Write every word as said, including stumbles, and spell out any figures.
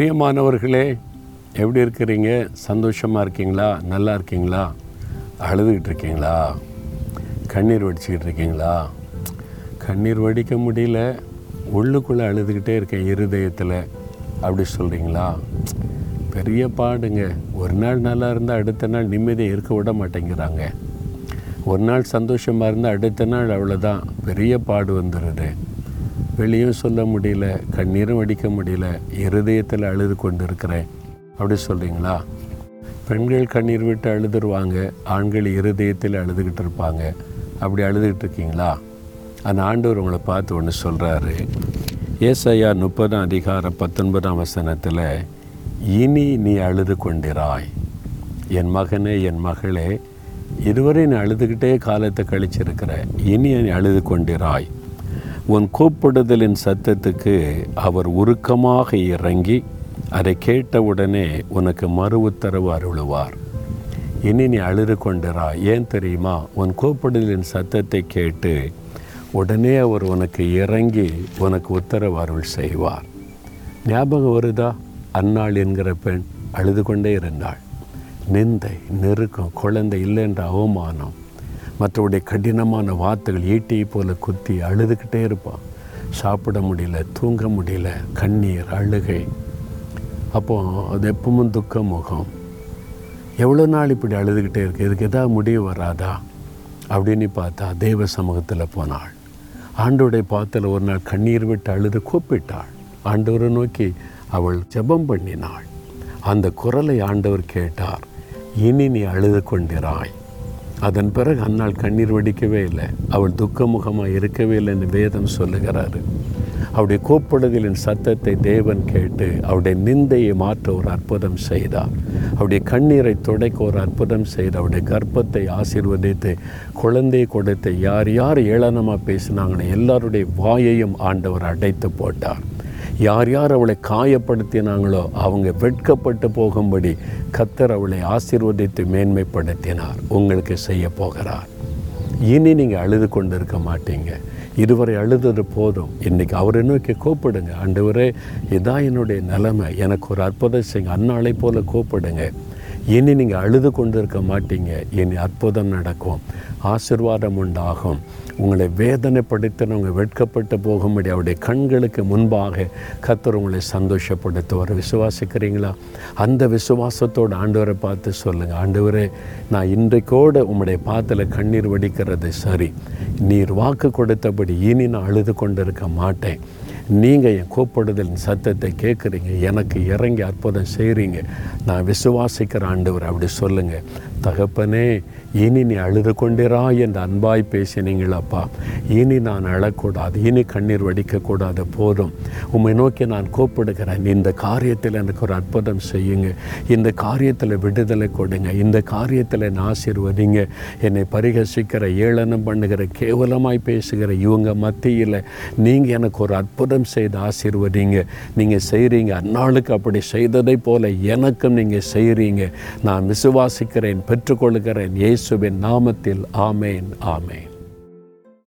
பிரியமானவர்களே, எப்படி இருக்கிறீங்க? சந்தோஷமாக இருக்கீங்களா? நல்லா இருக்கீங்களா? அழுதுகிட்டு இருக்கீங்களா? கண்ணீர் வடிச்சிக்கிட்டு இருக்கீங்களா? கண்ணீர் வடிக்க முடியல, உள்ளுக்குள்ளே அழுதுகிட்டே இருக்கேன் இருதயத்தில் அப்படி சொல்கிறீங்களா? பெரிய பாடுங்க. ஒரு நாள் நல்லா இருந்தால் அடுத்த நாள் நிம்மதியை இருக்க விட மாட்டேங்கிறாங்க. ஒரு நாள் சந்தோஷமாக இருந்தால் அடுத்த நாள் அவ்வளோதான், பெரிய பாடு வந்துடுது. வெளியும் சொல்ல முடியல, கண்ணீரும் வடிக்க முடியல, இருதயத்தில் அழுது கொண்டு இருக்கிறேன் அப்படி சொல்கிறீங்களா? பெண்கள் கண்ணீர் விட்டு அழுதுருவாங்க, ஆண்கள் இருதயத்தில் அழுதுகிட்டு இருப்பாங்க. அப்படி அழுதுகிட்டு இருக்கீங்களா? அந்த ஆண்டவர் உங்களை பார்த்து ஒன்று சொல்கிறாரு. ஏசாயா முப்பதாம் அதிகாரம் பத்தொன்பதாம் வசனத்தில், இனி நீ அழுது கொண்டிராய் என் மகனே என் மகளே, இதுவரை நீ அழுதுகிட்டே காலத்தை கழிச்சிருக்கிற, இனி நீ அழுது கொண்டிராய். உன் கூப்பிடுதலின் சத்தத்துக்கு அவர் உருக்கமாக இறங்கி அதை கேட்டவுடனே உனக்கு மறு உத்தரவு அருளுவார். இனி நீ அழுது கொண்டிரா. ஏன் தெரியுமா? உன் கூப்பிடுதலின் சத்தத்தை கேட்டு உடனே அவர் உனக்கு இறங்கி உனக்கு உத்தரவு அருள் செய்வார். ஞாபகம் வருதா? அன்னாள் என்கிற பெண் அழுது கொண்டே இருந்தாள். நிந்தை, நெருக்கம், குழந்தை இல்லை என்ற அவமானம், மற்றவருடைய கடினமான வார்த்தைகள் ஈட்டியை போல் குத்தி அழுதுகிட்டே இருப்பான். சாப்பிட முடியல, தூங்க முடியல, கண்ணீர், அழுகை. அப்போது அது எப்பவும் துக்க முகம். எவ்வளோ நாள் இப்படி அழுதுகிட்டே இருக்குது, இதுக்கு எதாவது முடிவு வராதா அப்படின்னு பார்த்தா தெய்வ சமூகத்தில் போனாள். ஆண்டோடைய பாத்தில் ஒரு நாள் கண்ணீர் விட்டு அழுது கூப்பிட்டாள். ஆண்டவரை நோக்கி அவள் ஜெபம் பண்ணினாள். அந்த குரலை ஆண்டவர் கேட்டார், இனி நீ அழுது கொண்டிராய். அதன் பிறகு அன்னாள் கண்ணீர் வடிக்கவே இல்லை, அவள் துக்கமுகமாக இருக்கவே இல்லைன்னு வேதம் சொல்லுகிறாரு. அவருடைய கூப்பிடுதலின் சத்தத்தை தேவன் கேட்டு அவருடைய நிந்தையை மாற்ற ஒரு அற்புதம் செய்தார். அவருடைய கண்ணீரை துடைக்க ஒரு அற்புதம் செய்தார். அவருடைய கர்ப்பத்தை ஆசீர்வதித்து குழந்தையை கொடுத்து, யார் யார் ஏளனமாக பேசினாங்கன்னு எல்லாருடைய வாயையும் ஆண்டவர் அடைத்து போட்டார். யார் யார் அவளை காயப்படுத்தினாங்களோ அவங்க வெட்கப்பட்டு போகும்படி கர்த்தர் அவளை ஆசீர்வதித்து மேன்மைப்படுத்தினார். உங்களுக்கு செய்ய போகிறார். இனி நீங்கள் அழுது கொண்டு இருக்க மாட்டீங்க. இதுவரை அழுதது போதும். இன்றைக்கி அவரை நோக்கி கூப்பிடுங்க. ஆண்டவரே, இதான் என்னுடைய நிலைமை, எனக்கு ஒரு அற்புதம் செய்யுங்க. அன்னாளை போல் கூப்பிடுங்க. இனி நீங்கள் அழுது கொண்டு இருக்க மாட்டீங்க. இனி அற்புதம் நடக்கும், ஆசீர்வாதம் உண்டாகும். உங்களை வேதனைப்படுத்தினவங்க வெட்கப்பட்டு போகும்படி அவருடைய கண்களுக்கு முன்பாக கர்த்தர் உங்களை சந்தோஷப்படுத்துவார். விசுவாசிக்கிறீங்களா? அந்த விசுவாசத்தோடு ஆண்டவரை பார்த்து சொல்லுங்கள், ஆண்டவரே, நான் இன்றைக்கோடு உங்களுடைய பாத்தில் கண்ணீர் வடிக்கிறது சரி. நீர் வாக்கு கொடுத்தபடி இனி நான் அழுது கொண்டு இருக்க மாட்டேன். நீங்கள் என் கூப்பிடுதலின் சத்தத்தை கேட்குறீங்க, எனக்கு இறங்கி அற்புதம் செய்கிறீங்க, நான் விசுவாசிக்கிற ஆண்டவர் அப்படி சொல்லுங்கள். தகப்பனே, இனி நீ அழுது கொண்டிரா என்று அன்பாய் பேசினீங்களப்பா. இனி நான் அழக்கூடாது, இனி கண்ணீர் வடிக்கக்கூடாது, போதும். உம்மை நோக்கி நான் கூப்பிடுகிறேன். இந்த காரியத்தில் எனக்கு ஒரு அற்புதம் செய்யுங்க, இந்த காரியத்தில் விடுதலை கொடுங்க, இந்த காரியத்தில் என்னை ஆசீர்வதிங்க. என்னை பரிகசிக்கிற, ஏளனம் பண்ணுகிற, கேவலமாய் பேசுகிற இவங்க மத்தியில் நீங்கள் எனக்கு ஒரு அற்புதம் செய்து ஆசீர்வதிங்க. நீங்கள் செய்கிறீங்க, அந்நாளுக்கு அப்படி செய்ததை போல எனக்கும் நீங்கள் செய்கிறீங்க. நான் விசுவாசிக்கிறேன், பெற்றுக்கொள்கிறேன், இயேசுவின் நாமத்தில். ஆமேன், ஆமேன்.